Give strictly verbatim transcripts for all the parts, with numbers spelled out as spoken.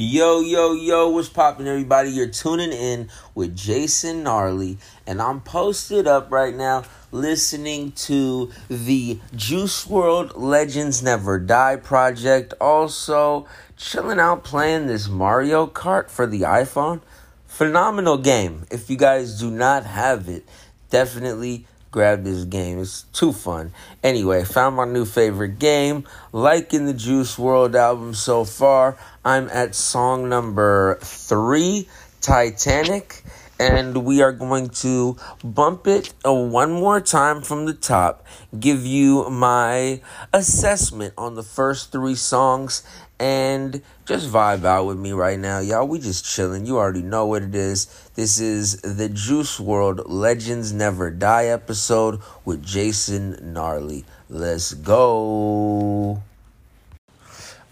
Yo, yo, yo, what's poppin', everybody? You're tuning in with Jason Gnarly, and I'm posted up right now listening to the Juice world Legends Never Die project. Also, chilling out playing this Mario Kart for the iPhone. Phenomenal game. If you guys do not have it, definitely grab this game. It's too fun. Anyway, found my new favorite game. Liking the Juice world album so far. I'm at song number three, Titanic, and we are going to bump it one more time from the top, give you my assessment on the first three songs, and just vibe out with me right now, y'all. We just chilling. You already know what it is. This is the Juice world Legends Never Die episode with Jason Gnarly. Let's go.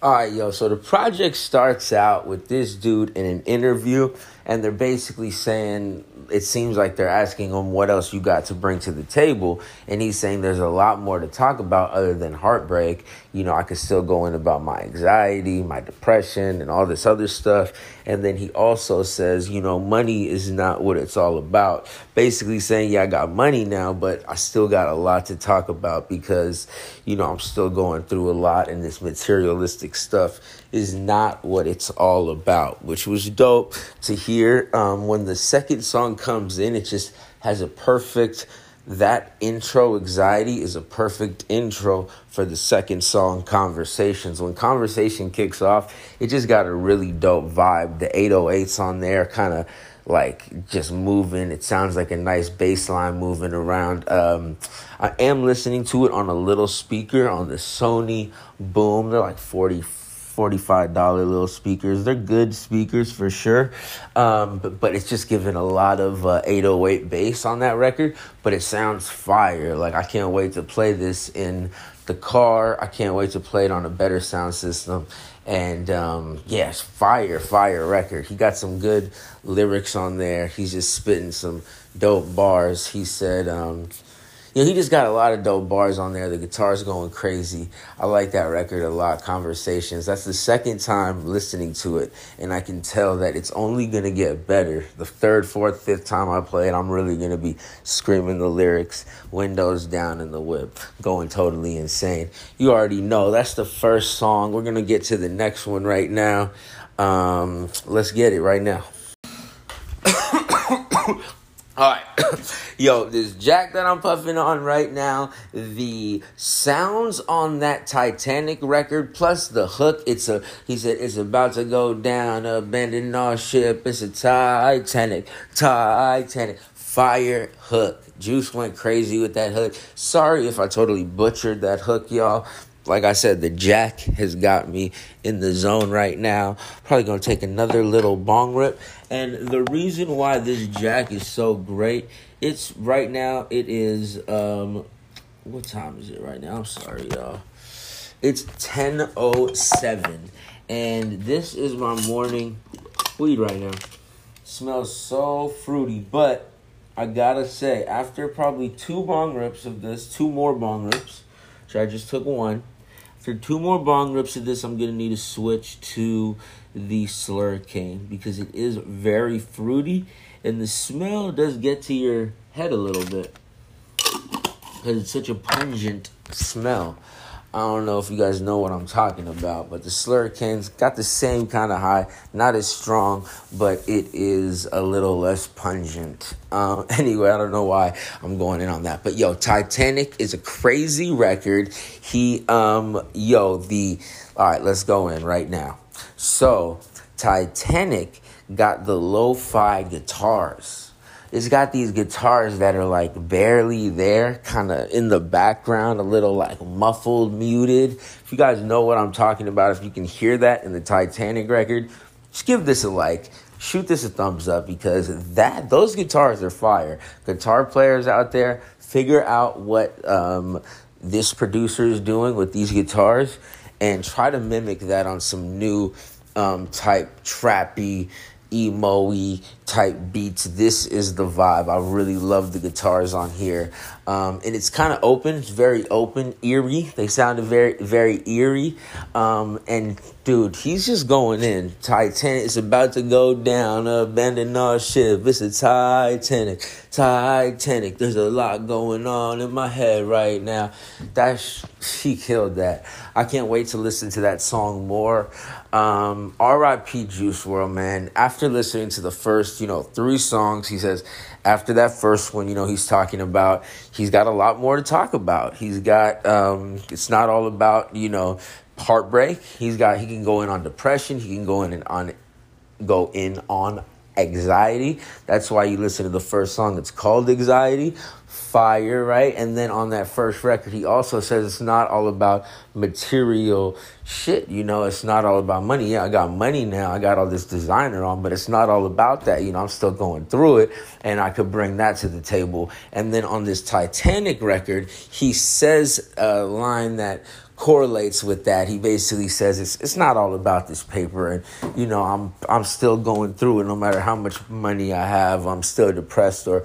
All right, yo, so the project starts out with this dude in an interview, and they're basically saying, it seems like they're asking him, what else you got to bring to the table? And he's saying there's a lot more to talk about other than heartbreak. You know, I could still go in about my anxiety, my depression, and all this other stuff. And then he also says, you know, money is not what it's all about. Basically saying, yeah, I got money now, but I still got a lot to talk about because, you know, I'm still going through a lot, and this materialistic stuff is not what it's all about, which was dope to hear. Um, when the second song comes in, it just has a perfect, that intro, anxiety, is a perfect intro for the second song, Conversations. When Conversation kicks off, it just got a really dope vibe. The eight oh eights on there kind of like just moving. It sounds like a nice bass line moving around. Um, I am listening to it on a little speaker on the Sony Boom. They're like forty, forty-five dollars little speakers. They're good speakers for sure. Um, but, but it's just giving a lot of uh, eight oh eight bass on that record. But it sounds fire. Like, I can't wait to play this in the car. I can't wait to play it on a better sound system. And um, yes, fire, fire record. He got some good lyrics on there. He's just spitting some dope bars. He said, um, you know, he just got a lot of dope bars on there. The guitar's going crazy. I like that record a lot, Conversations. That's the second time listening to it, and I can tell that it's only going to get better. The third, fourth, fifth time I play it, I'm really going to be screaming the lyrics, windows down in the whip, going totally insane. You already know. That's the first song. We're going to get to the next one right now. Um, let's get it right now. All right, yo, this Jack that I'm puffing on right now, the sounds on that Titanic record, plus the hook, it's a, he said, it's about to go down, abandon our ship, it's a Titanic, Titanic, fire hook. Juice went crazy with that hook. Sorry if I totally butchered that hook, y'all. Like I said, the Jack has got me in the zone right now. Probably going to take another little bong rip. And the reason why this Jack is so great, it's right now, it is, um, what time is it right now? I'm sorry, y'all. It's ten oh seven. And this is my morning weed right now. Smells so fruity. But I got to say, after probably two bong rips of this, two more bong rips, which I just took one. For two more bong rips of this, I'm going to need to switch to the Slurricane because it is very fruity. And the smell does get to your head a little bit because it's such a pungent smell. I don't know if you guys know what I'm talking about, but the Slurricane's got the same kind of high. Not as strong, but it is a little less pungent. Um, anyway, I don't know why I'm going in on that. But, yo, Titanic is a crazy record. He, um, yo, the... All right, let's go in right now. So, Titanic got the lo-fi guitars. It's got these guitars that are, like, barely there, kind of in the background, a little, like, muffled, muted. If you guys know what I'm talking about, if you can hear that in the Titanic record, just give this a like. Shoot this a thumbs up because that those guitars are fire. Guitar players out there, figure out what um, this producer is doing with these guitars and try to mimic that on some new um, type trappy emo-y type beats. This is the vibe. I really love the guitars on here. Um, and it's kind of open. It's very open, eerie. They sounded very, very eerie. Um, and, dude, he's just going in. Titanic is about to go down. Abandon our ship. It's a Titanic. Titanic. There's a lot going on in my head right now. That sh- she killed that. I can't wait to listen to that song more. Um, R I P Juice world, man. After listening to the first, you know, three songs, he says, after that first one, you know, he's talking about, he's got a lot more to talk about. He's got, um, it's not all about, you know, heartbreak. He's got, he can go in on depression. He can go in and on, go in on anxiety. That's why you listen to the first song. It's called Anxiety. Fire, right? And then on that first record, he also says it's not all about material shit. You know, it's not all about money. Yeah, I got money now. I got all this designer on, but it's not all about that. You know, I'm still going through it, and I could bring that to the table. And then on this Titanic record, he says a line that correlates with that. He basically says it's it's not all about this paper, and you know I'm I'm still going through it. No matter how much money I have, I'm still depressed, or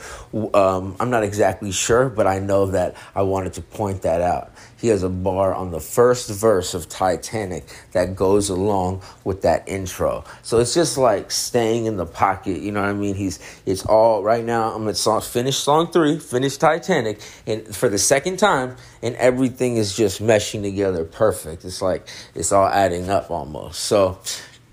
um, I'm not exactly sure, but I know that I wanted to point that out. He has a bar on the first verse of Titanic that goes along with that intro. So it's just like staying in the pocket. You know what I mean? He's it's all right now. I'm gonna song, finish song three, finish Titanic, and for the second time, and everything is just meshing together. Perfect. It's like it's all adding up almost. So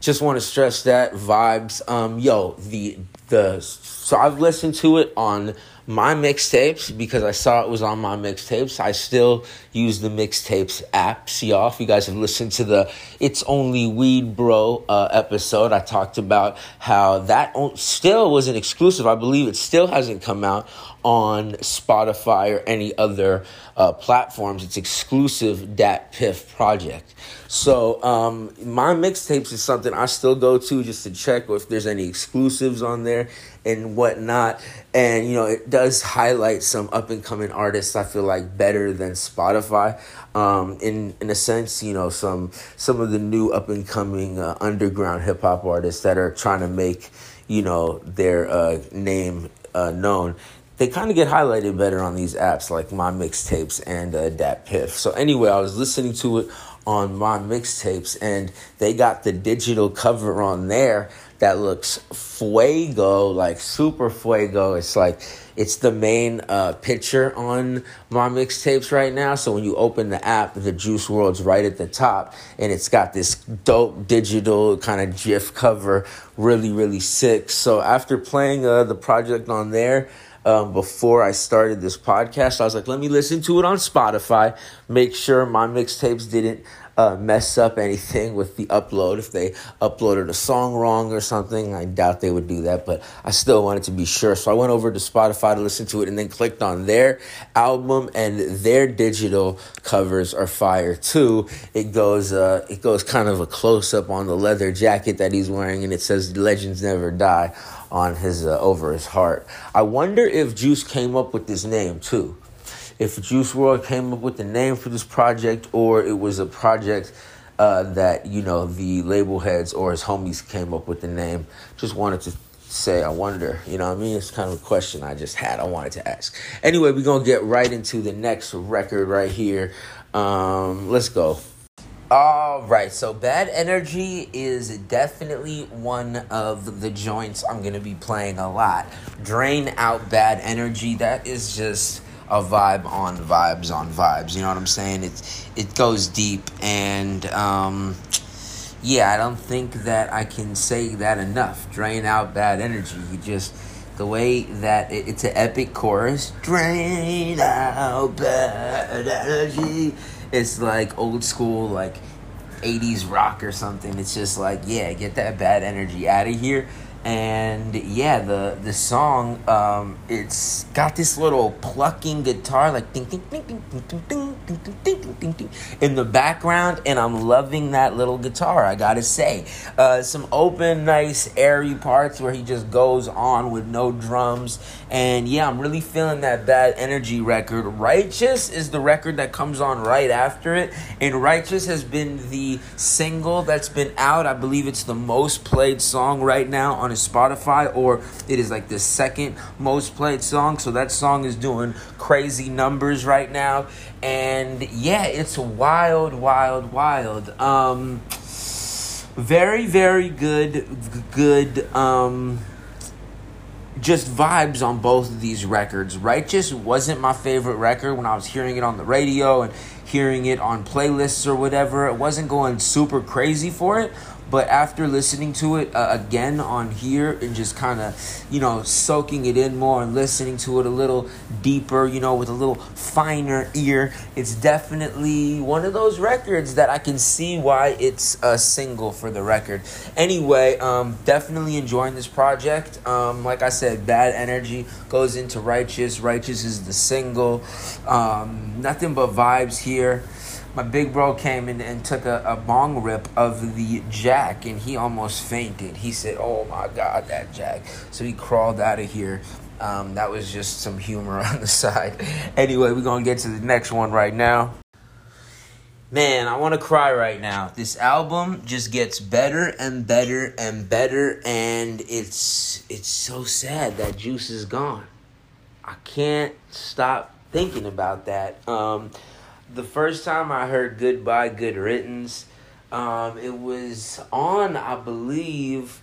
just want to stress that vibes. Um, yo, the the so I've listened to it on my mixtapes because I saw it was on my mixtapes. I still use the mixtapes app. See y'all, if you guys have listened to the It's Only Weed Bro uh, episode, I talked about how that on, still was an exclusive. I believe it still hasn't come out on Spotify or any other uh, platforms. It's exclusive DatPiff project. So um, my mixtapes is something I still go to just to check if there's any exclusives on there and whatnot. And, you know, it does highlight some up-and-coming artists, I feel like, better than Spotify. Um, in in a sense, you know, some, some of the new up-and-coming uh, underground hip-hop artists that are trying to make, you know, their uh, name uh, known. They kind of get highlighted better on these apps like my mixtapes and uh, DatPiff. So anyway, I was listening to it on my mixtapes, and they got the digital cover on there that looks fuego, like super fuego. It's like it's the main uh, picture on my mixtapes right now. So when you open the app, the Juice world's right at the top, and it's got this dope digital kind of GIF cover, really really sick. So after playing uh, the project on there. Um, before I started this podcast, I was like, let me listen to it on Spotify, make sure my mixtapes didn't uh, mess up anything with the upload. If they uploaded a song wrong or something, I doubt they would do that, but I still wanted to be sure. So I went over to Spotify to listen to it and then clicked on their album, and their digital covers are fire too. It goes, uh, it goes kind of a close-up on the leather jacket that he's wearing, and it says Legends Never Die on his uh, over his heart. I wonder if Juice came up with this name too. If Juice world came up with the name for this project, or it was a project uh, that, you know, the label heads or his homies came up with the name. Just wanted to say, I wonder, you know what I mean? It's kind of a question I just had. I wanted to ask. Anyway, we're going to get right into the next record right here. Um, let's go. All right, so Bad Energy is definitely one of the joints I'm going to be playing a lot. Drain out Bad Energy. That is just a vibe on vibes on vibes. You know what I'm saying? It's, it goes deep. And, um, yeah, I don't think that I can say that enough. Drain out Bad Energy. You just... The way that it, it's an epic chorus. Drain out Bad Energy. It's like old school, like eighties rock or something. It's just like, yeah, get that bad energy out of here. And yeah, the the song, um, it's got this little plucking guitar, like ding ding ding ding ding ding ding in the background, and I'm loving that little guitar, I gotta say. Uh, some open, nice, airy parts where he just goes on with no drums. And yeah, I'm really feeling that Bad Energy record. Righteous is the record that comes on right after it, and Righteous has been the single that's been out. I believe it's the most played song right now on Spotify, or it is like the second most played song. So that song is doing crazy numbers right now. And yeah, it's wild, wild, wild. Um, very, very good, good, um, just vibes on both of these records. Righteous wasn't my favorite record when I was hearing it on the radio and hearing it on playlists or whatever. It wasn't going super crazy for it. But after listening to it uh, again on here and just kind of, you know, soaking it in more and listening to it a little deeper, you know, with a little finer ear, it's definitely one of those records that I can see why it's a single for the record. Anyway, um, definitely enjoying this project. Um, like I said, Bad Energy goes into Righteous. Righteous is the single. Um, nothing but vibes here. My big bro came in and took a, a bong rip of the Jack, and he almost fainted. He said, oh, my God, that Jack. So he crawled out of here. Um, that was just some humor on the side. Anyway, we're going to get to the next one right now. Man, I want to cry right now. This album just gets better and better and better, and it's it's so sad that Juice is gone. I can't stop thinking about that. Um... The first time I heard Goodbye Good Riddance, um, it was on, I believe,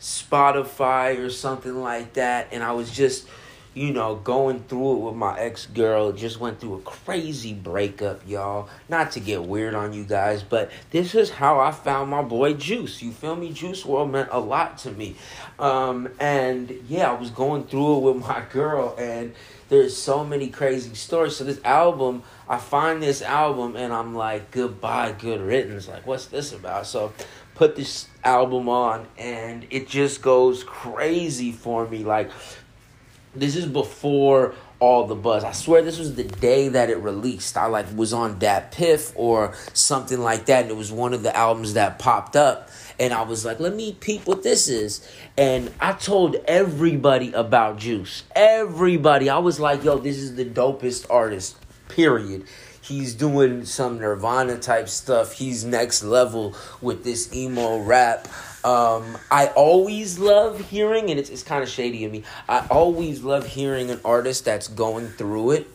Spotify or something like that. And I was just, you know, going through it with my ex-girl. Just went through a crazy breakup, y'all. Not to get weird on you guys, but this is how I found my boy Juice. You feel me? Juice world meant a lot to me. Um, and, yeah, I was going through it with my girl, and there's so many crazy stories. So this album, I find this album and I'm like, goodbye, good riddance. Like, what's this about? So put this album on and it just goes crazy for me. Like, this is before all the buzz. I swear this was the day that it released. I like was on DatPiff or something like that. And it was one of the albums that popped up. And I was like, let me peep what this is. And I told everybody about Juice. Everybody. I was like, yo, this is the dopest artist, period. He's doing some Nirvana type stuff. He's next level with this emo rap. Um, I always love hearing, and it's, it's kind of shady of me, I always love hearing an artist that's going through it.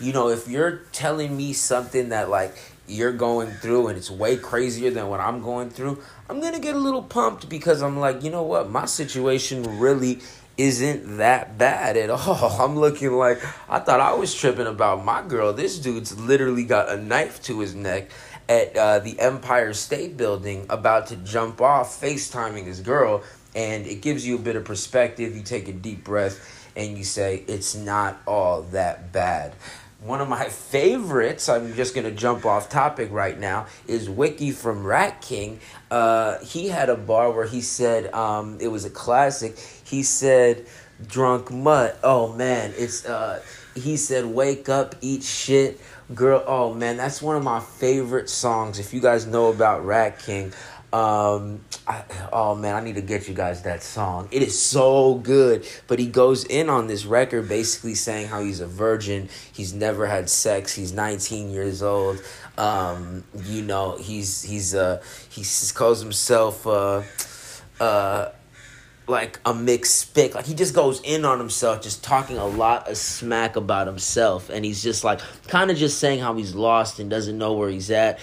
You know, if you're telling me something that, like, you're going through and it's way crazier than what I'm going through, I'm going to get a little pumped because I'm like, you know what? My situation really isn't that bad at all. I'm looking like I thought I was tripping about my girl. This dude's literally got a knife to his neck at uh, the Empire State Building about to jump off, FaceTiming his girl. And it gives you a bit of perspective. You take a deep breath and you say, it's not all that bad. One of my favorites, I'm just going to jump off topic right now, is Wiki from Rat King. Uh, he had a bar where he said, um, it was a classic, he said, drunk mutt, oh man, it's, uh, he said, wake up, eat shit, girl, oh man, that's one of my favorite songs. If you guys know about Rat King, Um, I, oh man, I need to get you guys that song. It is so good. But he goes in on this record basically saying how he's a virgin. He's never had sex. He's nineteen years old. Um, you know, he's, he's, uh, he calls himself, uh, uh, like a mixed spick. Like, he just goes in on himself, just talking a lot of smack about himself. And he's just like, kind of just saying how he's lost and doesn't know where he's at.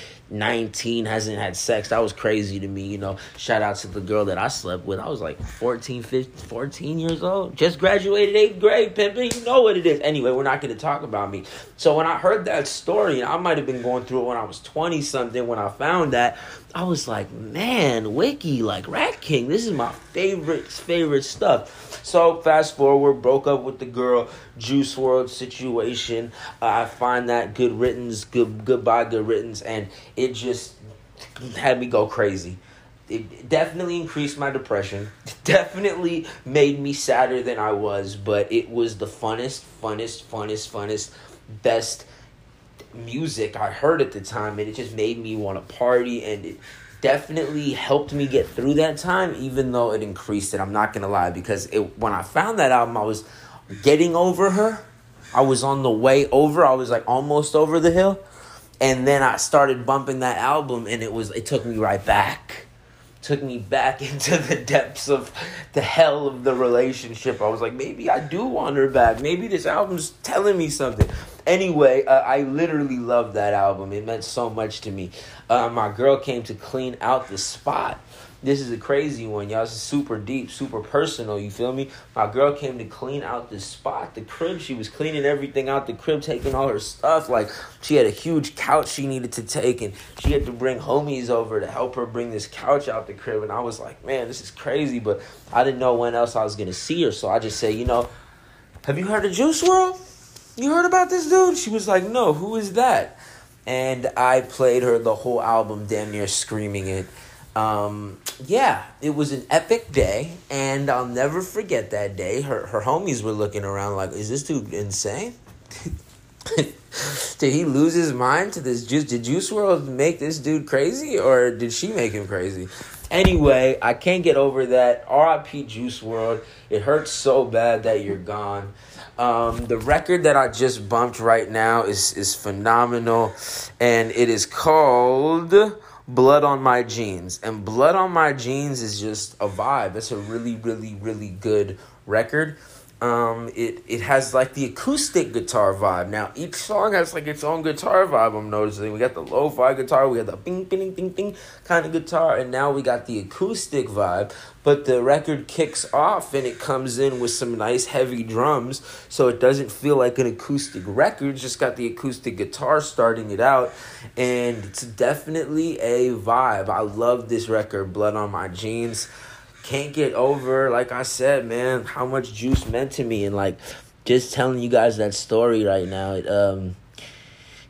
nineteen, hasn't had sex. That was crazy to me, you know. Shout out to the girl that I slept with. I was like fourteen, fifteen, fourteen years old. Just graduated eighth grade, pimpin'. You know what it is. Anyway, we're not going to talk about me. So when I heard that story, and I might have been going through it when I was twenty-something, when I found that, I was like, man, Wiki, like Rat King, this is my favorite, favorite stuff. So fast forward, broke up with the girl, Juice world situation. Uh, I find that Good Riddance, good, Goodbye Good Riddance, and it just had me go crazy. It definitely increased my depression. It definitely made me sadder than I was, but it was the funnest, funnest, funnest, funnest, best music I heard at the time, and it just made me want to party, and it definitely helped me get through that time, even though it increased it. I'm not going to lie, because it, when I found that album, I was getting over her. I was on the way over. I was, like, almost over the hill. And then I started bumping that album, and it was it took me right back. Took me back into the depths of the hell of the relationship. I was like, maybe I do want her back. Maybe this album's telling me something. Anyway, uh, I literally loved that album. It meant so much to me. Uh, my girl came to clean out the spot. This is a crazy one, y'all. This is super deep, super personal, you feel me? My girl came to clean out the spot, the crib. She was cleaning everything out the crib, taking all her stuff. Like, she had a huge couch she needed to take, and she had to bring homies over to help her bring this couch out the crib. And I was like, man, this is crazy, but I didn't know when else I was going to see her. So I just said, you know, have you heard of Juice world? You heard about this dude? She was like, no, who is that? And I played her the whole album, damn near screaming it. Um, yeah, it was an epic day, and I'll never forget that day. Her her homies were looking around like, is this dude insane? Did he lose his mind to this juice? Did Juice world make this dude crazy, or did she make him crazy? Anyway, I can't get over that. R I P Juice world. It hurts so bad that you're gone. Um, the record that I just bumped right now is is phenomenal, and it is called Blood on My Jeans. And Blood on My Jeans is just a vibe. It's a really, really, really good record. Um, it, it has like the acoustic guitar vibe. Now, each song has like its own guitar vibe, I'm noticing. We got the lo-fi guitar, we got the bing, bing, bing, bing kind of guitar, and now we got the acoustic vibe. But the record kicks off and it comes in with some nice heavy drums, so it doesn't feel like an acoustic record. Just got the acoustic guitar starting it out, and it's definitely a vibe. I love this record, Blood on My Jeans. Can't get over, like I said, man, how much Juice meant to me. And, like, just telling you guys that story right now, it um,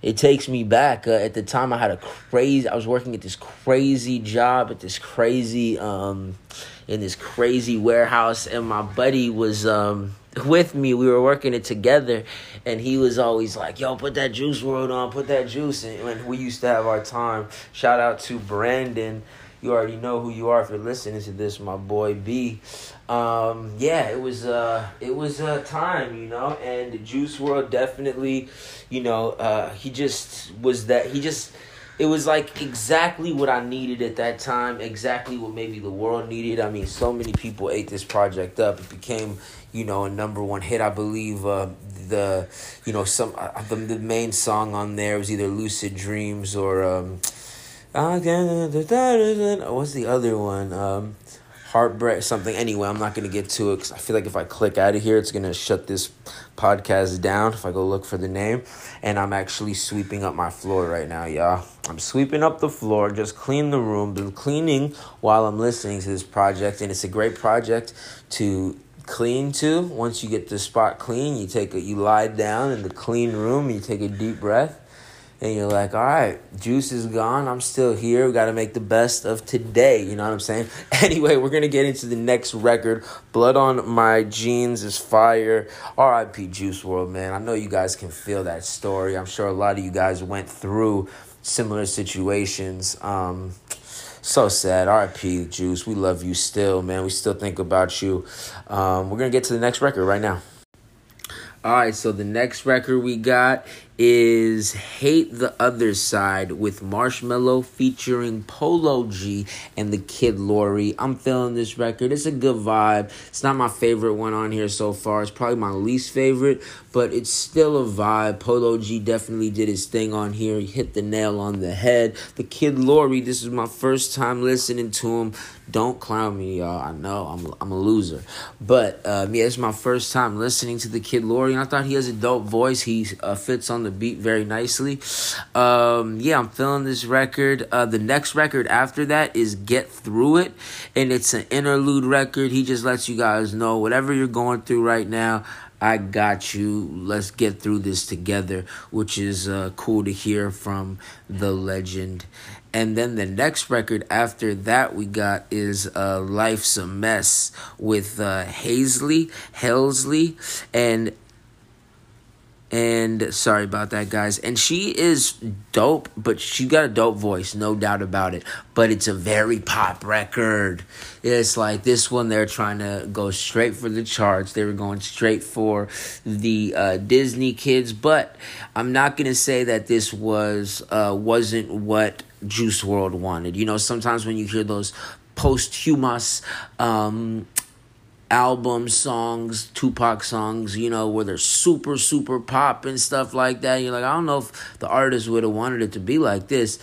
it takes me back. Uh, at the time, I had a crazy, I was working at this crazy job, at this crazy, um, in this crazy warehouse. And my buddy was um with me. We were working it together. And he was always like, yo, put that Juice world on, put that Juice. And when we used to have our time, shout out to Brandon. You already know who you are if you're listening to this, my boy B. Um, yeah, it was uh, it was uh, time, you know. And Juice world definitely, you know, uh, he just was that. He just, it was like exactly what I needed at that time. Exactly what maybe the world needed. I mean, so many people ate this project up. It became, you know, a number one hit, I believe. Uh, the, you know, some uh, the, the main song on there was either Lucid Dreams or. Um, What's the other one? Um, Heartbreak something. Anyway, I'm not going to get to it because I feel like if I click out of here, it's going to shut this podcast down if I go look for the name. And I'm actually sweeping up my floor right now, y'all. I'm sweeping up the floor, just clean the room, been cleaning while I'm listening to this project. And it's a great project to clean to. Once you get the spot clean, you take a, you lie down in the clean room, you take a deep breath. And you're like, all right, Juice is gone. I'm still here. We got to make the best of today. You know what I'm saying? Anyway, we're going to get into the next record. Blood on My Jeans is fire. R I P Juice world, man. I know you guys can feel that story. I'm sure a lot of you guys went through similar situations. Um, so sad. R I P Juice. We love you still, man. We still think about you. Um, we're going to get to the next record right now. All right, so the next record we got is Hate the Other Side with Marshmello featuring Polo G and the Kid Lori. I'm feeling this record. It's a good vibe. It's not my favorite one on here so far. It's probably my least favorite, but it's still a vibe. Polo G definitely did his thing on here. He hit the nail on the head. The Kid Lori, this is my first time listening to him. Don't clown me, y'all. I know I'm I'm a loser. But, um, yeah, it's my first time listening to the Kid Lori, and I thought he has a dope voice. He uh, fits on the beat very nicely. Um, yeah, I'm feeling this record. Uh, the next record after that is Get Through It, and it's an interlude record. He just lets you guys know whatever you're going through right now, I got you. Let's get through this together, which is uh, cool to hear from the legend. And then the next record after that we got is uh, Life's a Mess with uh, Haysley Helsley and And sorry about that, guys. And she is dope, but she got a dope voice, no doubt about it. But it's a very pop record. It's like this one, they're trying to go straight for the charts. They were going straight for the uh, Disney kids. But I'm not going to say that this was uh, wasn't what Juice world wanted. You know, sometimes when you hear those posthumous um albums, songs, Tupac songs, you know, where they're super, super pop and stuff like that. You're like, I don't know if the artist would have wanted it to be like this.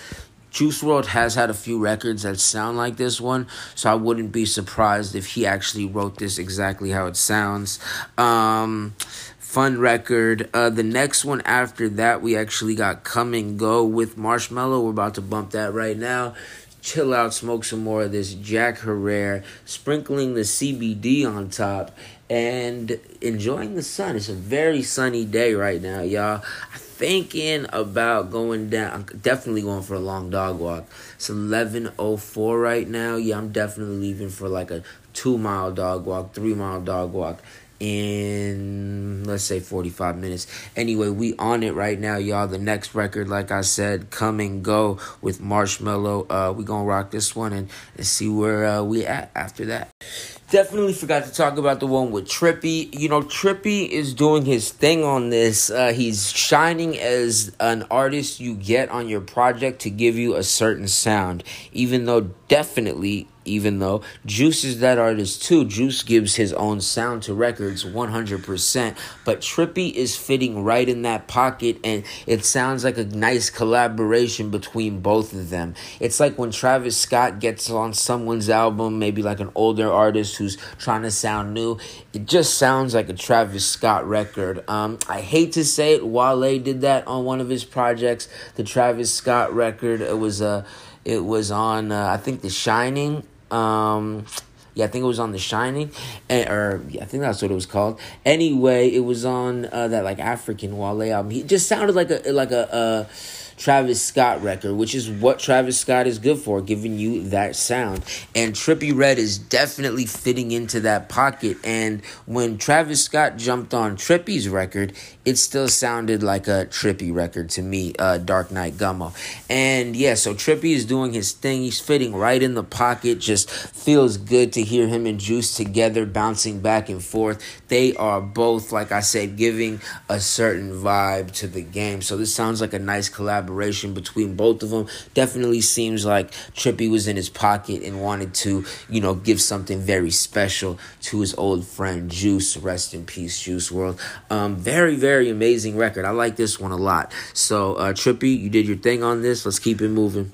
Juice world has had a few records that sound like this one, so I wouldn't be surprised if he actually wrote this exactly how it sounds. Um, fun record. Uh, the next one after that, we actually got Come and Go with Marshmello. We're about to bump that right now. Chill out, smoke some more of this Jack Herrera, sprinkling the C B D on top and enjoying the sun. It's a very sunny day right now, y'all. I'm thinking about going down. I'm definitely going for a long dog walk. It's eleven oh four right now. Yeah, I'm definitely leaving for like a two-mile dog walk, three-mile dog walk in, let's say, forty-five minutes. Anyway, we on it right now, y'all. The next record, like I said, Come and Go with Marshmello. Uh, we gonna rock this one and, and see where uh, we at after that. Definitely forgot to talk about the one with Trippie. You know, Trippie is doing his thing on this. Uh, he's shining as an artist you get on your project to give you a certain sound, even though definitely... Even though Juice is that artist too, Juice gives his own sound to records one hundred percent. But Trippie is fitting right in that pocket, and it sounds like a nice collaboration between both of them. It's like when Travis Scott gets on someone's album, maybe like an older artist who's trying to sound new. It just sounds like a Travis Scott record. Um, I hate to say it, Wale did that on one of his projects, the Travis Scott record. It was a, it was on uh, I think The Shining. Um, yeah, I think it was on The Shining, and, or yeah, I think that's what it was called. Anyway, it was on uh, that like African Wale album. He just sounded like a like a uh, Travis Scott record, which is what Travis Scott is good for, giving you that sound. And Trippie Redd is definitely fitting into that pocket. And when Travis Scott jumped on Trippie's record, it still sounded like a Trippie record to me, uh, Dark Knight Gummo. And yeah, so Trippie is doing his thing. He's fitting right in the pocket. Just feels good to hear him and Juice together bouncing back and forth. They are both, like I said, giving a certain vibe to the game. So this sounds like a nice collaboration between both of them. Definitely seems like Trippie was in his pocket and wanted to, you know, give something very special to his old friend Juice. Rest in peace, Juice world. Um, very, very Very amazing record. I like this one a lot. So, uh, Trippie, you did your thing on this. Let's keep it moving.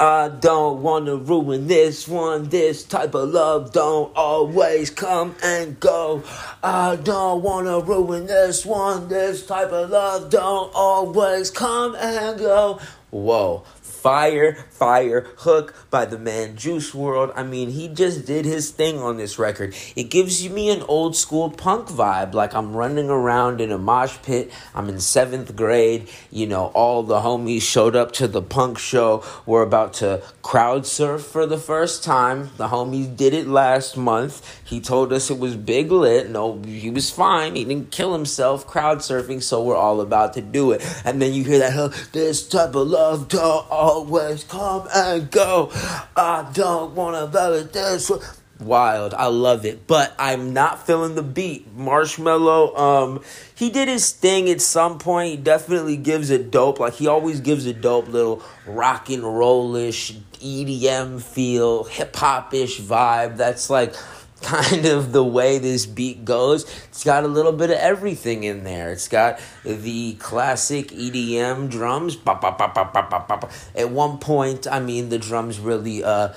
I don't want to ruin this one. This type of love don't always come and go. I don't want to ruin this one. This type of love don't always come and go. Whoa. Fire, fire, hook by the man Juice world. I mean, he just did his thing on this record. It gives me an old school punk vibe. Like I'm running around in a mosh pit. I'm in seventh grade. You know, all the homies showed up to the punk show. We're about to crowd surf for the first time. The homies did it last month. He told us it was big lit. No, he was fine. He didn't kill himself crowd surfing. So we're all about to do it. And then you hear that, huh, this type of love, dog. Oh, always come and go. I don't want to validate this. Wild. I love it. But I'm not feeling the beat. Marshmello, um, he did his thing at some point. He definitely gives a dope. Like, he always gives a dope little rock and roll-ish, E D M feel, hip-hop-ish vibe. That's, like, kind of the way this beat goes. It's got a little bit of everything in there. It's got the classic E D M drums. Bah, bah, bah, bah, bah, bah, bah. At one point, I mean, the drums really uh,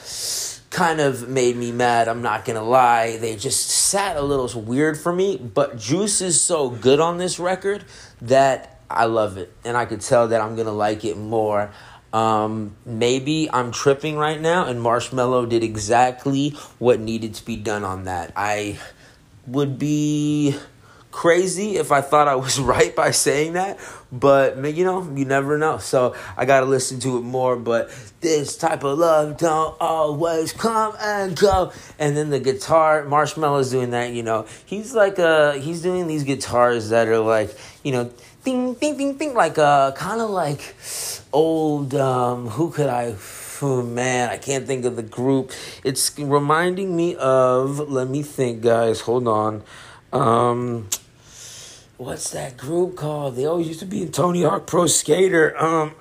kind of made me mad. I'm not going to lie. They just sat a little weird for me. But Juice is so good on this record that I love it. And I could tell that I'm going to like it more. Um, maybe I'm tripping right now, and Marshmello did exactly what needed to be done on that. I would be crazy if I thought I was right by saying that, but you know, you never know. So I gotta listen to it more. But this type of love don't always come and go. And then the guitar, Marshmello's doing that. You know, he's like uh he's doing these guitars that are like, you know, ding ding ding ding, like uh kind of like old um who could I. Oh, man, I can't think of the group. It's reminding me of, let me think, guys. Hold on. Um, what's that group called? They always used to be in Tony Hawk Pro Skater. Um,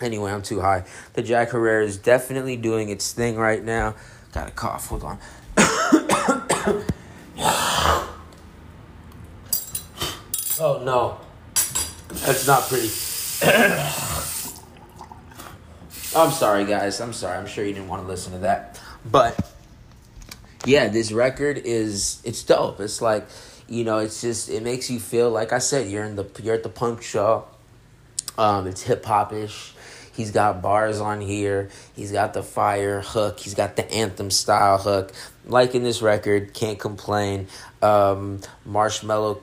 anyway, I'm too high. The Jack Herrera is definitely doing its thing right now. Got a cough. Hold on. Oh, no. That's not pretty. I'm sorry, guys. I'm sorry. I'm sure you didn't want to listen to that. But, yeah, this record is, it's dope. It's like, you know, it's just, it makes you feel, like I said, you're in the you're at the punk show. Um, it's hip-hop-ish. He's got bars on here. He's got the fire hook. He's got the anthem-style hook. Liking this record. Can't complain. Um, Marshmello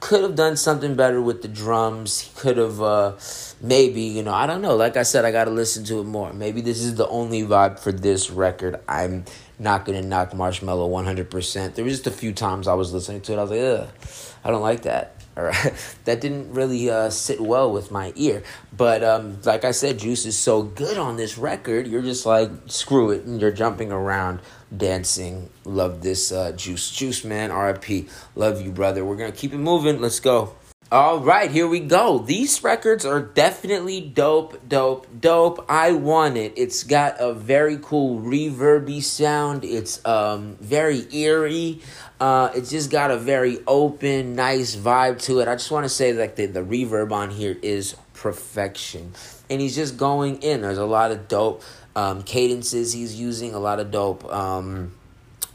could have done something better with the drums. He could have uh, maybe, you know, I don't know. Like I said, I got to listen to it more. Maybe this is the only vibe for this record. I'm not going to knock Marshmello one hundred percent. There was just a few times I was listening to it. I was like, ugh, I don't like that. All right. That didn't really uh, sit well with my ear. But um, like I said, Juice is so good on this record. You're just like, screw it. And you're jumping around, dancing. Love this uh, Juice. Juice, man. R I P. Love you, brother. We're going to keep it moving. Let's go. All right, here we go. These records are definitely dope, dope, dope. I want it. It's got a very cool reverby sound. It's um very eerie. Uh, it's just got a very open, nice vibe to it. I just want to say like the, the reverb on here is perfection. And he's just going in. There's a lot of dope um, cadences he's using, a lot of dope um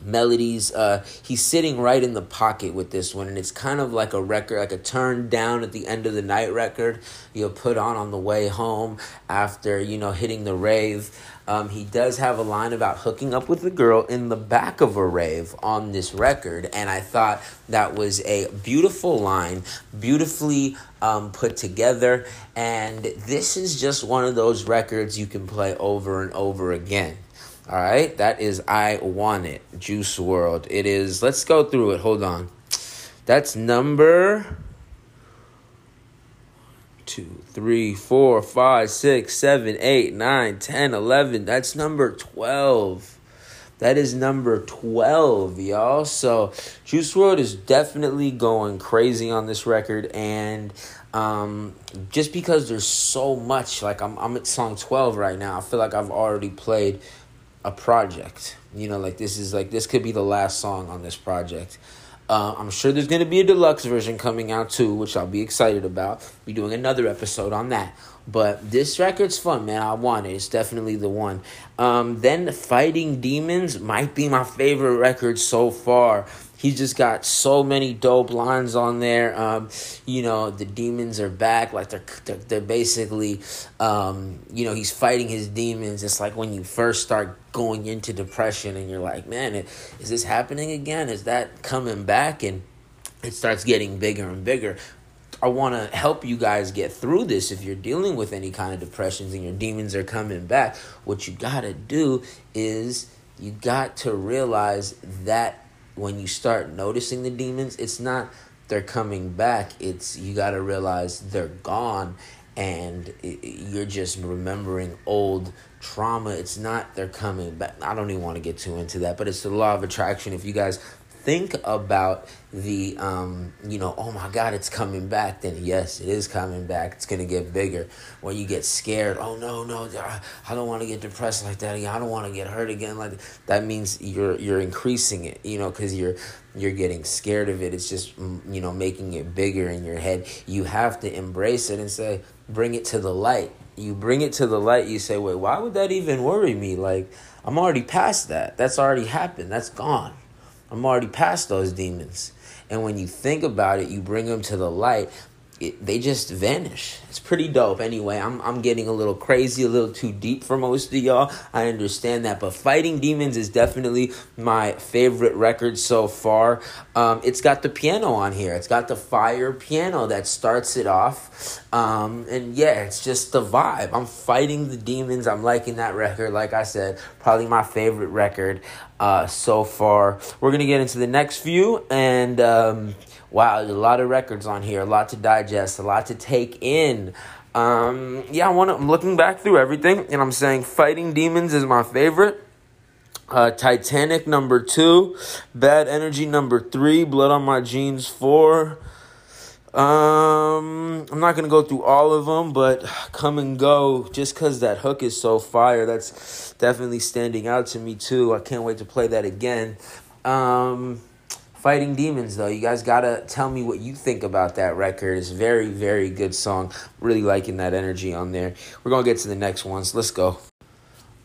melodies. Uh he's sitting right in the pocket with this one, and it's kind of like a record, like a turn down at the end of the night record you'll put on on the way home after, you know, hitting the rave. Um he does have a line about hooking up with a girl in the back of a rave on this record, and I thought that was a beautiful line, beautifully um put together. And this is just one of those records you can play over and over again. All right, that is I Want It, Juice world. It is, let's go through it. Hold on. That's number two, three, four, five, six, seven, eight, nine, ten, eleven. That's number twelve. That is number twelve, y'all. So Juice world is definitely going crazy on this record. And um, just because there's so much, like I'm, I'm at song twelve right now. I feel like I've already played a project, you know, like this is like, this could be the last song on this project. Uh, I'm sure there's going to be a deluxe version coming out too, which I'll be excited about. Be doing another episode on that. But this record's fun, man. I want it. It's definitely the one. Um, then Fighting Demons might be my favorite record so far. He's just got so many dope lines on there. Um, you know, the demons are back. Like, they're, they're, they're basically, um, you know, he's fighting his demons. It's like when you first start going into depression and you're like, man, is this happening again? Is that coming back? And it starts getting bigger and bigger. I want to help you guys get through this. If you're dealing with any kind of depressions and your demons are coming back, what you got to do is you got to realize that when you start noticing the demons, it's not they're coming back. It's you got to realize they're gone, and it, you're just remembering old trauma. It's not they're coming back. I don't even want to get too into that, but it's the law of attraction. If you guys think about the, um, you know, oh my God, it's coming back, then yes, it is coming back. It's going to get bigger. When you get scared, oh no, no, I don't want to get depressed like that again. I don't want to get hurt again. Like that means you're, you're increasing it, you know, cause you're, you're getting scared of it. It's just, you know, making it bigger in your head. You have to embrace it and say, bring it to the light. You bring it to the light. You say, wait, why would that even worry me? Like I'm already past that. That's already happened. That's gone. I'm already past those demons. And when you think about it, you bring them to the light, it, they just vanish. It's pretty dope. Anyway, I'm I'm getting a little crazy, a little too deep for most of y'all. I understand that, but Fighting Demons is definitely my favorite record so far. Um, it's got the piano on here. It's got the fire piano that starts it off. Um, and yeah, it's just the vibe. I'm fighting the demons. I'm liking that record. Like I said, probably my favorite record uh, so far. We're gonna get into the next few, and um, wow, there's a lot of records on here, a lot to digest, a lot to take in. Um, yeah, I want to, I'm looking back through everything, and I'm saying Fighting Demons is my favorite. Uh, Titanic, number two. Bad Energy, number three. Blood on My Jeans, four. Um, I'm not going to go through all of them, but Come and Go, just because that hook is so fire, that's definitely standing out to me, too. I can't wait to play that again. Um... Fighting Demons, though, you guys gotta tell me what you think about that record. It's a very, very good song. Really liking that energy on there. We're gonna get to the next ones. Let's go.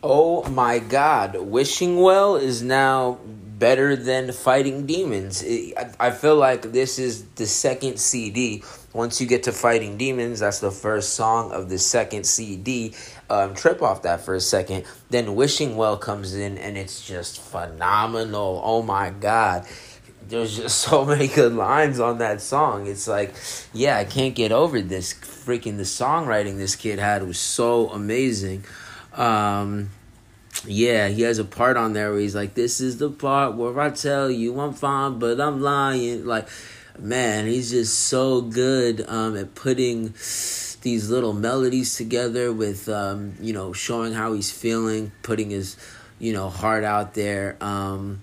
Oh my God, Wishing Well is now better than Fighting Demons. It, I, I feel like this is the second C D. Once you get to Fighting Demons, that's the first song of the second C D. Um, trip off that for a second. Then Wishing Well comes in, and it's just phenomenal. Oh my God. There's just so many good lines on that song. It's like, yeah, I can't get over this. Freaking the songwriting this kid had was so amazing. Um, yeah, he has a part on there where he's like, this is the part where I tell you I'm fine, but I'm lying. Like, man, he's just so good um, at putting these little melodies together with, um, you know, showing how he's feeling, putting his, you know, heart out there. Um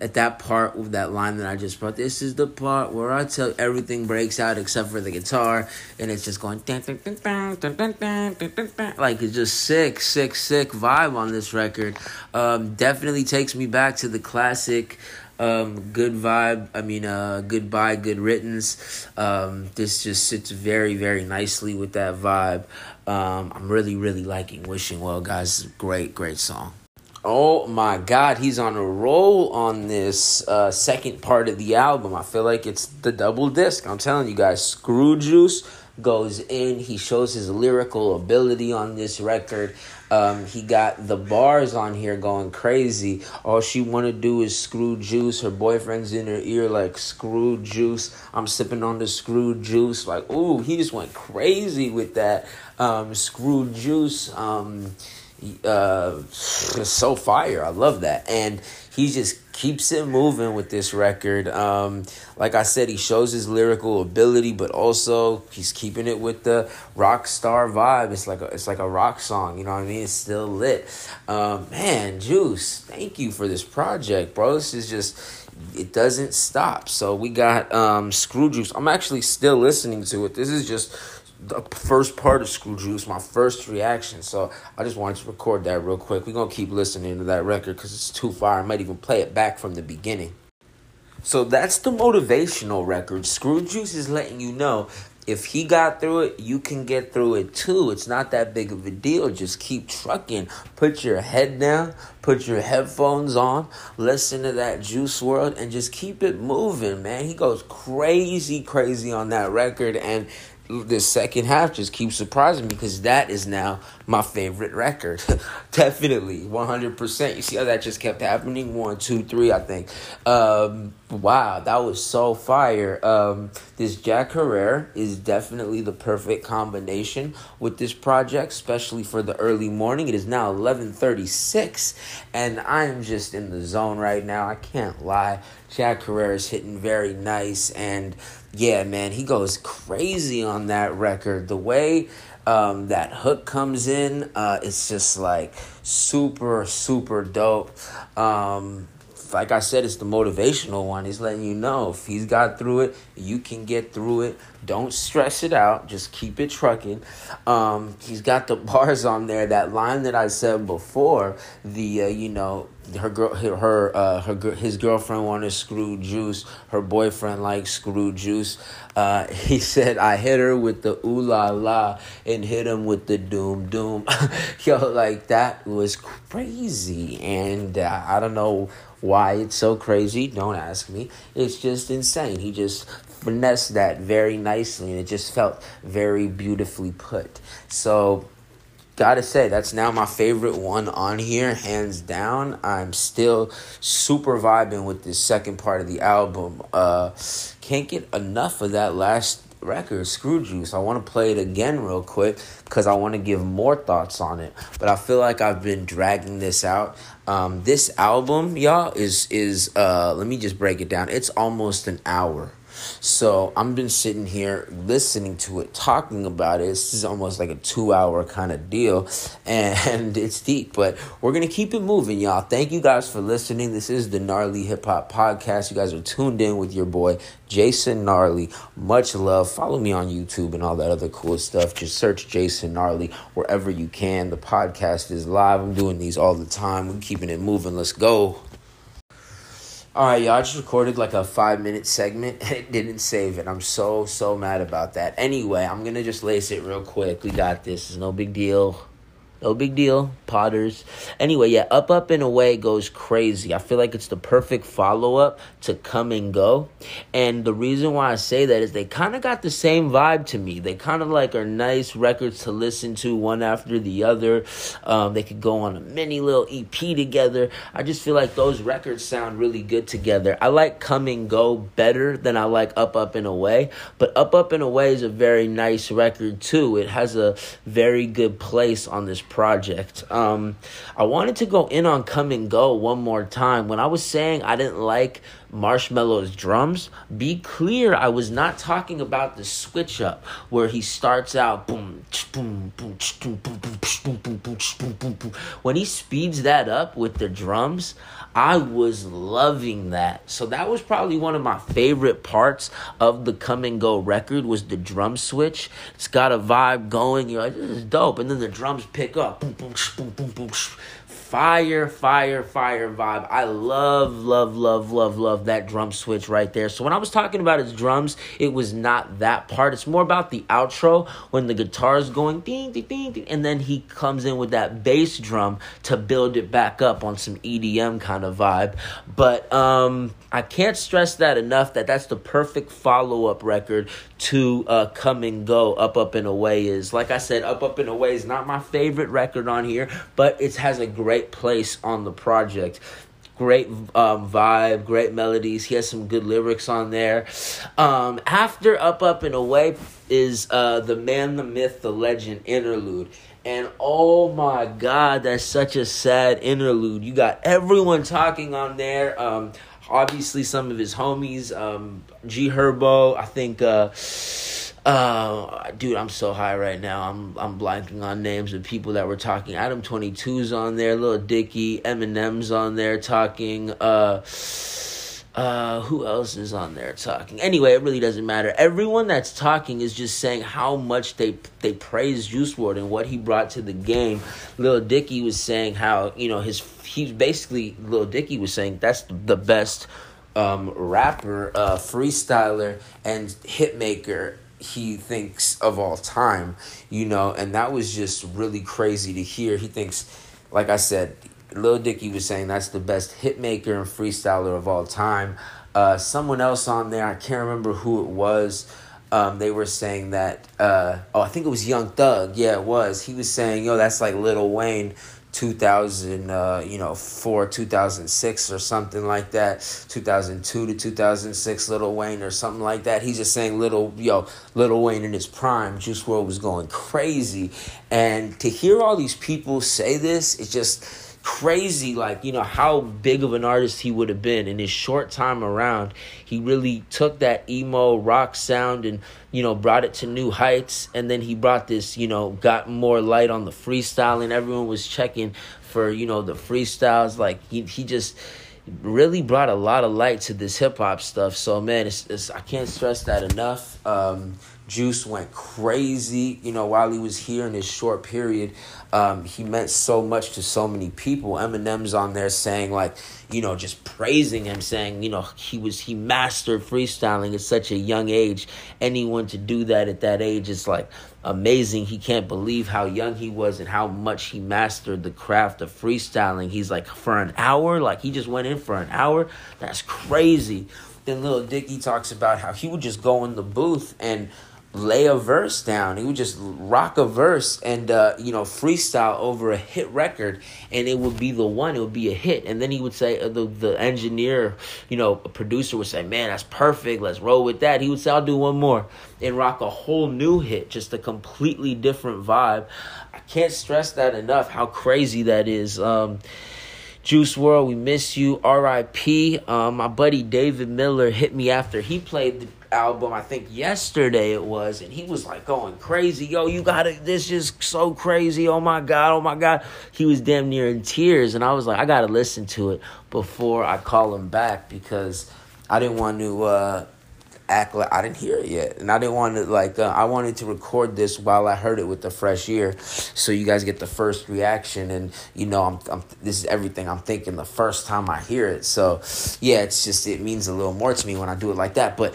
At that part with that line that I just brought, this is the part where I tell everything breaks out except for the guitar, and it's just going dun, dun, dun, dun, dun, dun, dun, dun, dun. Like, it's just sick, sick, sick vibe on this record. Um, definitely takes me back to the classic um, good vibe. I mean, uh, Goodbye Good Riddance. Um, this just sits very, very nicely with that vibe. Um, I'm really, really liking Wishing Well, guys. Great, great song. Oh my God, he's on a roll on this uh, second part of the album. I feel like it's the double disc. I'm telling you guys, Screw Juice goes in. He shows his lyrical ability on this record. Um, he got the bars on here going crazy. All she want to do is screw juice. Her boyfriend's in her ear like, screw juice. I'm sipping on the screw juice. Like, ooh, he just went crazy with that um, screw juice. Um Uh, it's so fire. I love that. And he just keeps it moving with this record. Um, like I said, he shows his lyrical ability, but also he's keeping it with the rock star vibe. It's like a, it's like a rock song. You know what I mean? It's still lit. Um, man, Juice, thank you for this project, bro. This is just... it doesn't stop. So we got um, Screw Juice. I'm actually still listening to it. This is just... the first part of Screw Juice, my first reaction. So I just wanted to record that real quick. We're going to keep listening to that record because it's too far. I might even play it back from the beginning. So that's the motivational record. Screw Juice is letting you know if he got through it, you can get through it too. It's not that big of a deal. Just keep trucking. Put your head down. Put your headphones on, listen to that Juice world, and just keep it moving, man. He goes crazy, crazy on that record, and the second half just keeps surprising me because that is now my favorite record. Definitely, one hundred percent. You see how that just kept happening? One, two, three, I think. Um, wow, that was so fire. Um, this Jack Herrera is definitely the perfect combination with this project, especially for the early morning. It is now eleven thirty-six. And I'm just in the zone right now. I can't lie. Jack Herrera is hitting very nice. And yeah, man, he goes crazy on that record. The way um, that hook comes in, uh, it's just like super, super dope. Um, like I said, it's the motivational one. He's letting you know if he's got through it, you can get through it. Don't stress it out. Just keep it trucking. Um, he's got the bars on there. That line that I said before, the, uh, you know, her girl, her, uh, her, his girlfriend wanted screw juice. Her boyfriend likes screw juice. Uh, he said, I hit her with the ooh la la and hit him with the doom doom. Yo, like that was crazy. And uh, I don't know Why it's so crazy, don't ask me. It's just insane. He just finessed that very nicely, and it just felt very beautifully put. So, gotta say, that's now my favorite one on here, hands down. I'm still super vibing with this second part of the album. Uh, can't get enough of that last record, Screw Juice. I want to play it again real quick because I want to give more thoughts on it, but I feel like I've been dragging this out. Um this album, y'all, is is uh let me just break it down. It's almost an hour, so I've been sitting here listening to it, talking about it. This is almost like a two hour kind of deal, and it's deep, but we're gonna keep it moving, y'all. Thank you guys for listening. This is the Gnarly Hip Hop Podcast. You guys are tuned in with your boy Jason Gnarly. Much love. Follow me on YouTube and all that other cool stuff. Just search Jason Gnarly wherever you can. The podcast is live. I'm doing these all the time. We're keeping it moving. Let's go. All right, y'all, I just recorded like a five-minute segment, and it didn't save it. I'm so, so mad about that. Anyway, I'm going to just lace it real quick. We got this. It's no big deal. No big deal, Potters. Anyway, yeah, Up, Up, and Away goes crazy. I feel like it's the perfect follow-up to Come and Go. And the reason why I say that is they kind of got the same vibe to me. They kind of like are nice records to listen to one after the other. Um, they could go on a mini little E P together. I just feel like those records sound really good together. I like Come and Go better than I like Up, Up, and Away. But Up, Up, and Away is a very nice record, too. It has a very good place on this project. Um, I wanted to go in on Come and Go one more time. When I was saying I didn't like Marshmello's drums, be clear, I was not talking about the switch up where he starts out boom, boom, boom, boom, boom, boom, boom, boom, boom, boom. When he speeds that up with the drums, I was loving that. So that was probably one of my favorite parts of the Come and Go record was the drum switch. It's got a vibe going. You're like, this is dope. And then the drums pick up. Boom, boom, boom, boom, boom. Fire, fire, fire vibe. I love, love, love, love, love that drum switch right there. So when I was talking about his drums, it was not that part. It's more about the outro when the guitar is going ding, ding, ding, ding, and then he comes in with that bass drum to build it back up on some E D M kind of vibe. But um, I can't stress that enough that that's the perfect follow-up record to uh, Come and Go. Up, Up, and Away is, like I said, Up, Up, and Away is not my favorite record on here, but it has a great place on the project. Great um, vibe, great melodies. He has some good lyrics on there. Um, after Up, Up, and Away is uh, the Man, the Myth, the Legend interlude. And oh my God, that's such a sad interlude. You got everyone talking on there. Um, obviously, some of his homies, um, G Herbo, I think. Uh, Uh, dude, I'm so high right now. I'm I'm blanking on names of people that were talking. Adam twenty-two's on there, Lil Dicky, Eminem's on there talking. Uh, uh, who else is on there talking? Anyway, it really doesn't matter. Everyone that's talking is just saying how much they they praise Juice world and what he brought to the game. Lil Dicky was saying how, you know, his he's basically Lil Dicky was saying that's the best um, rapper, uh, freestyler, and hitmaker he thinks of all time, you know, and that was just really crazy to hear. He thinks, like I said, Lil Dicky was saying that's the best hitmaker and freestyler of all time. Uh, someone else on there, I can't remember who it was, um, they were saying that, uh, oh, I think it was Young Thug, yeah, it was. He was saying, yo, that's like Lil Wayne, two thousand, uh, you know, four, two thousand six or something like that, two thousand two to two thousand six, Lil Wayne or something like that. He's just saying, Lil, yo, Lil Wayne in his prime, Juice world was going crazy. And to hear all these people say this, it's just crazy, like, you know, how big of an artist he would have been in his short time around. He really took that emo rock sound and, you know, brought it to new heights. And then he brought this, you know, got more light on the freestyling. Everyone was checking for, you know, the freestyles. Like, he, he just really brought a lot of light to this hip hop stuff. So, man, it's, it's, I can't stress that enough. Um, Juice went crazy, you know, while he was here in his short period. Um, he meant so much to so many people. Eminem's on there saying, like, you know, just praising him, saying, you know, he was he mastered freestyling at such a young age. Anyone to do that at that age is like amazing. He can't believe how young he was and how much he mastered the craft of freestyling. He's like, for an hour? Like, he just went in for an hour? That's crazy. Then Lil Dicky talks about how he would just go in the booth and lay a verse down. He would just rock a verse and, uh, you know, freestyle over a hit record, and it would be the one. It would be a hit. And then he would say, uh, the, the engineer, you know, a producer would say, man, that's perfect. Let's roll with that. He would say, I'll do one more and rock a whole new hit, just a completely different vibe. I can't stress that enough, how crazy that is. Um, Juice world, we miss you. R I P Um, my buddy David Miller hit me after he played the album, I think yesterday it was, and he was like going crazy. Yo, you got it. This is so crazy. Oh my God. Oh my God. He was damn near in tears. And I was like, I got to listen to it before I call him back, because I didn't want to uh, act like I didn't hear it yet. And I didn't want to, like, uh, I wanted to record this while I heard it with the fresh ear. So you guys get the first reaction. And, you know, I'm, I'm this is everything I'm thinking the first time I hear it. So yeah, it's just, it means a little more to me when I do it like that. But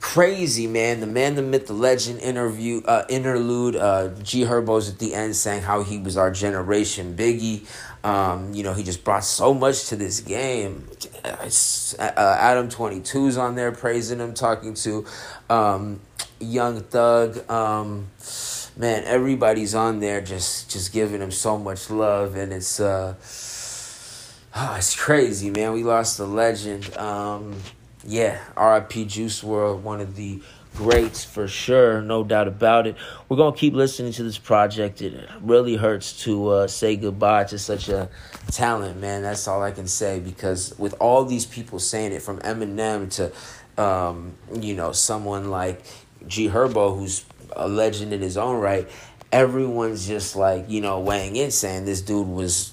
crazy, man. The man, the myth, the legend interview, uh, interlude. Uh, G Herbo's at the end saying how he was our generation Biggie. Um, you know, he just brought so much to this game. Uh, Adam twenty-two's on there praising him, talking to um, Young Thug. Um, man, everybody's on there just, just giving him so much love. And it's, uh, oh, it's crazy, man. We lost the legend. Um... Yeah, R I P Juice world, one of the greats for sure, no doubt about it. We're going to keep listening to this project. It really hurts to uh, say goodbye to such a talent, man. That's all I can say, because with all these people saying it, from Eminem to, um, you know, someone like G Herbo, who's a legend in his own right, everyone's just like, you know, weighing in, saying this dude was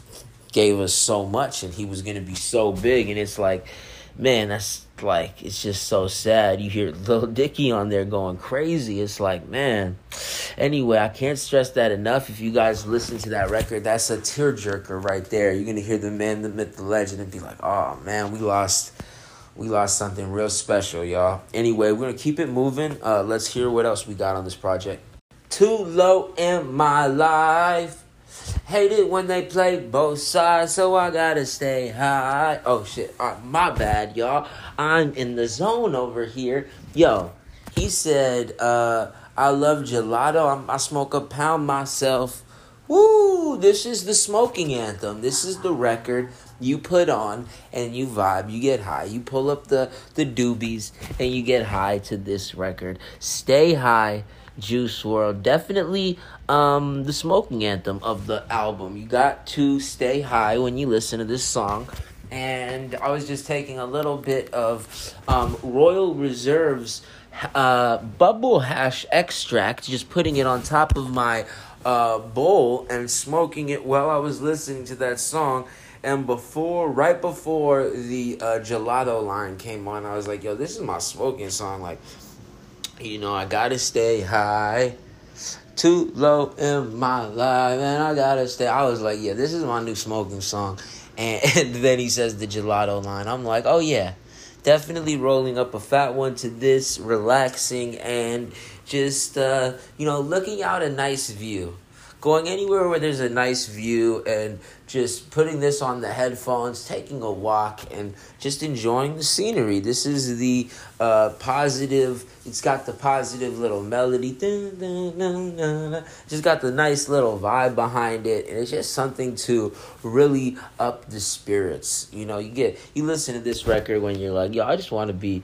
gave us so much and he was going to be so big. And it's like, man, that's like, it's just so sad. You hear Lil Dicky on there going crazy. It's like, man. Anyway, I can't stress that enough. If you guys listen to that record, that's a tearjerker right there. You're gonna hear the man, the myth, the legend, and be like, oh man, we lost, we lost something real special, y'all. Anyway, we're gonna keep it moving. Uh, let's hear what else we got on this project. Too low in my life. Hate it when they play both sides, so I gotta stay high. Oh, shit. Uh, my bad, y'all. I'm in the zone over here. Yo, he said, uh, I love gelato. I'm, I smoke a pound myself. Woo! This is the smoking anthem. This is the record you put on and you vibe. You get high. You pull up the, the doobies and you get high to this record. Stay high. Juice world, definitely um the smoking anthem of the album. You got to stay high when you listen to this song. And I was just taking a little bit of um Royal Reserves uh bubble hash extract, just putting it on top of my uh bowl and smoking it while I was listening to that song. And before, right before the uh gelato line came on, I was like, yo, this is my smoking song. Like, you know, I gotta stay high, too low in my life, and I gotta stay. I was like, yeah, this is my new smoking song. And, and then he says the gelato line. I'm like, oh yeah, definitely rolling up a fat one to this, relaxing, and just, uh, you know, looking out a nice view. Going anywhere where there's a nice view and just putting this on the headphones, taking a walk, and just enjoying the scenery. This is the uh, positive, it's got the positive little melody. Dun, dun, dun, dun, dun. Just got the nice little vibe behind it. And it's just something to really up the spirits. You know, you get, you listen to this record when you're like, yo, I just want to be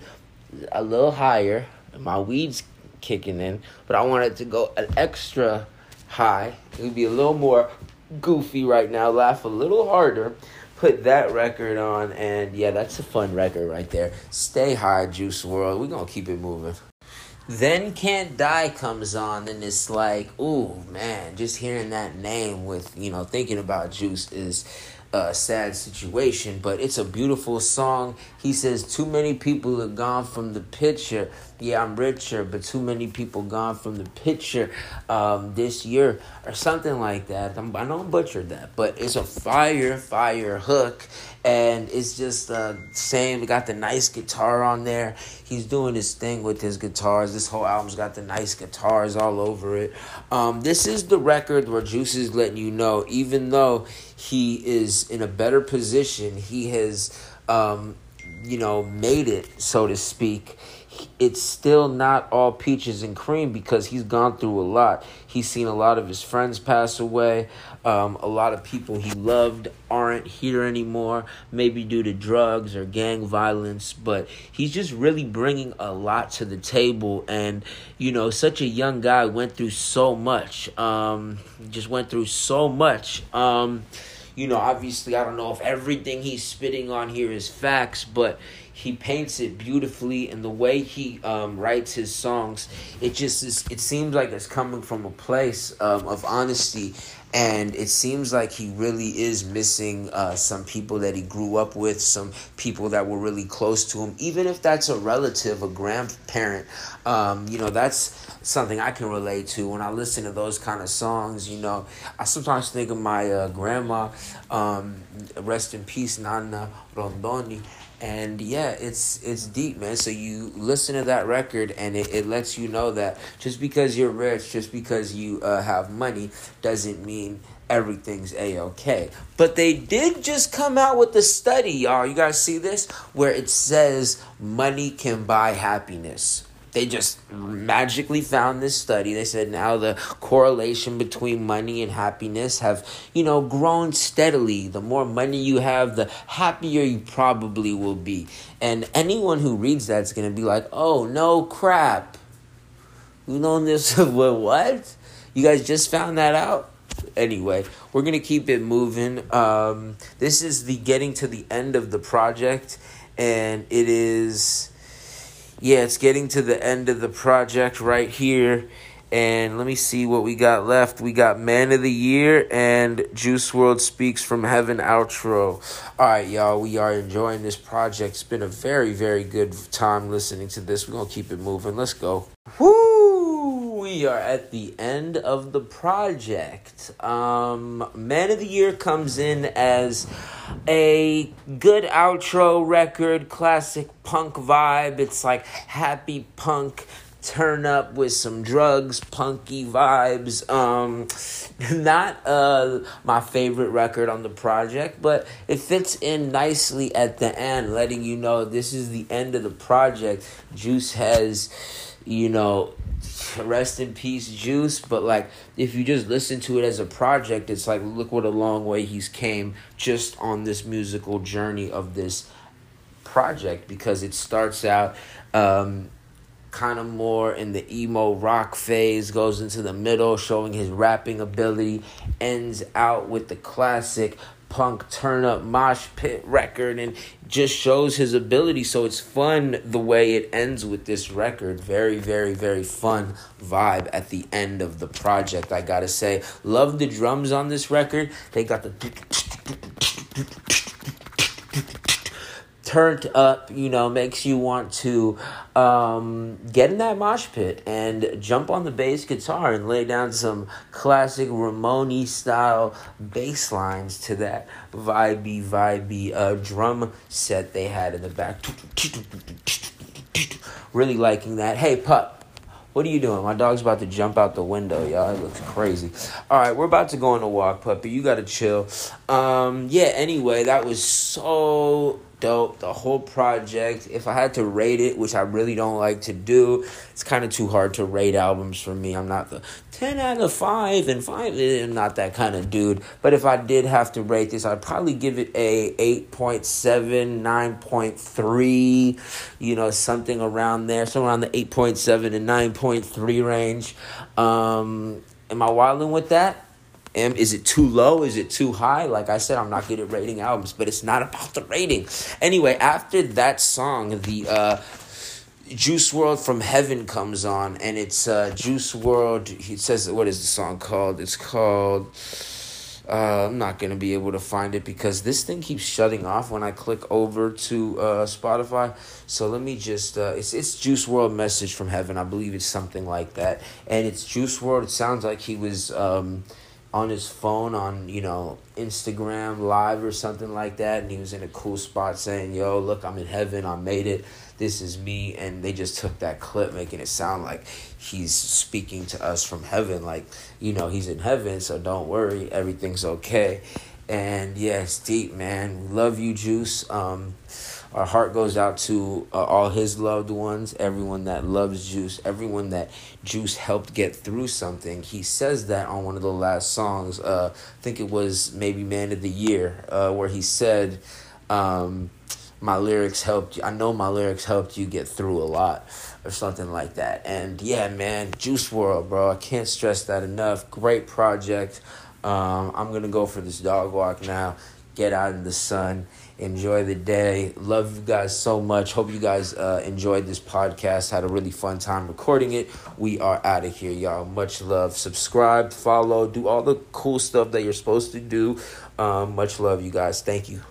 a little higher. My weed's kicking in, but I want it to go an extra high. It would be a little more goofy right now, laugh a little harder, put that record on, and yeah, that's a fun record right there. Stay high, Juice world. We're gonna keep it moving. Then Can't Die comes on, and it's like, ooh, man, just hearing that name with, you know, thinking about Juice is uh, sad situation, but it's a beautiful song. He says, too many people are gone from the picture. Yeah, I'm richer, but too many people gone from the picture um, this year or something like that. I'm, I know I butchered that, but it's a fire, fire hook. And it's just uh, saying, we got the nice guitar on there. He's doing his thing with his guitars. This whole album's got the nice guitars all over it. Um, this is the record where Juice is letting you know, even though he is in a better position, he has, um, you know, made it, so to speak. It's still not all peaches and cream because he's gone through a lot. He's seen a lot of his friends pass away. Um, a lot of people he loved aren't here anymore, maybe due to drugs or gang violence. But he's just really bringing a lot to the table. And, you know, such a young guy went through so much. Um, just went through so much. Um, you know, obviously, I don't know if everything he's spitting on here is facts, but he paints it beautifully, and the way he um, writes his songs, it just is, it seems like it's coming from a place um, of honesty, and it seems like he really is missing uh, some people that he grew up with, some people that were really close to him, even if that's a relative, a grandparent. Um, you know, that's something I can relate to when I listen to those kind of songs. You know, I sometimes think of my uh, grandma, um, rest in peace, Nana Rondoni. And yeah, it's it's deep, man. So you listen to that record, and it, it lets you know that just because you're rich, just because you uh, have money, doesn't mean everything's A-okay. But they did just come out with a study, y'all. You guys see this? Where it says money can buy happiness. They just magically found this study. They said now the correlation between money and happiness have, you know, grown steadily. The more money you have, the happier you probably will be. And anyone who reads that's going to be like, oh, no crap. You know this? What? You guys just found that out? Anyway, we're going to keep it moving. Um, this is the getting to the end of the project. And it is... Yeah, it's getting to the end of the project right here. And let me see what we got left. We got Man of the Year and Juice world Speaks from Heaven outro. All right, y'all, we are enjoying this project. It's been a very, very good time listening to this. We're going to keep it moving. Let's go. Woo! We are at the end of the project. Um, Man of the Year comes in as... a good outro record, classic punk vibe. It's like happy punk turn up with some drugs, punky vibes. Um, not uh my favorite record on the project, but it fits in nicely at the end, letting you know this is the end of the project. Juice has, you know, rest in peace, Juice. But like, if you just listen to it as a project, it's like, look what a long way he's came just on this musical journey of this project, because it starts out um, kind of more in the emo rock phase, goes into the middle, showing his rapping ability, ends out with the classic punk turn up mosh pit record, and just shows his ability. So it's fun the way it ends with this record. Very, very, very fun vibe at the end of the project, I gotta say. Love the drums on this record. They got the turned up, you know, makes you want to um, get in that mosh pit and jump on the bass guitar and lay down some classic Ramone style bass lines to that vibey, vibey uh, drum set they had in the back. Really liking that. Hey, pup, what are you doing? My dog's about to jump out the window, y'all. It looks crazy. All right, we're about to go on a walk, puppy. You got to chill. Um, yeah, anyway, that was so... dope, the whole project. If I had to rate it, which I really don't like to do, it's kind of too hard to rate albums for me. I'm not the ten out of five and five, I'm not that kind of dude. But if I did have to rate this, I'd probably give it a eight point seven, nine point three, you know, something around there, somewhere around the eight point seven and nine point three range. Um, am I wilding with that? Am, is it too low? Is it too high? Like I said, I'm not good at rating albums, but it's not about the rating. Anyway, after that song, the uh, Juice world from Heaven comes on, and it's uh, Juice world. He says, what is the song called? It's called Uh, I'm not going to be able to find it because this thing keeps shutting off when I click over to uh, Spotify. So let me just, uh, it's it's Juice world Message from Heaven. I believe it's something like that. And it's Juice world. It sounds like he was um, on his phone on, you know, Instagram Live or something like that. And he was in a cool spot saying, yo, look, I'm in heaven. I made it. This is me. And they just took that clip, making it sound like he's speaking to us from heaven. Like, you know, he's in heaven, so don't worry. Everything's okay. And, yeah, it's deep, man. Love you, Juice. Um, our heart goes out to uh, all his loved ones, everyone that loves Juice, everyone that Juice helped get through something. He says that on one of the last songs. Uh, I think it was maybe Man of the Year, uh, where he said... Um, my lyrics helped you. I know my lyrics helped you get through a lot or something like that. And yeah, man, Juice world, bro. I can't stress that enough. Great project. Um, I'm going to go for this dog walk now. Get out in the sun. Enjoy the day. Love you guys so much. Hope you guys uh, enjoyed this podcast. Had a really fun time recording it. We are out of here, y'all. Much love. Subscribe, follow, do all the cool stuff that you're supposed to do. Um, much love, you guys. Thank you.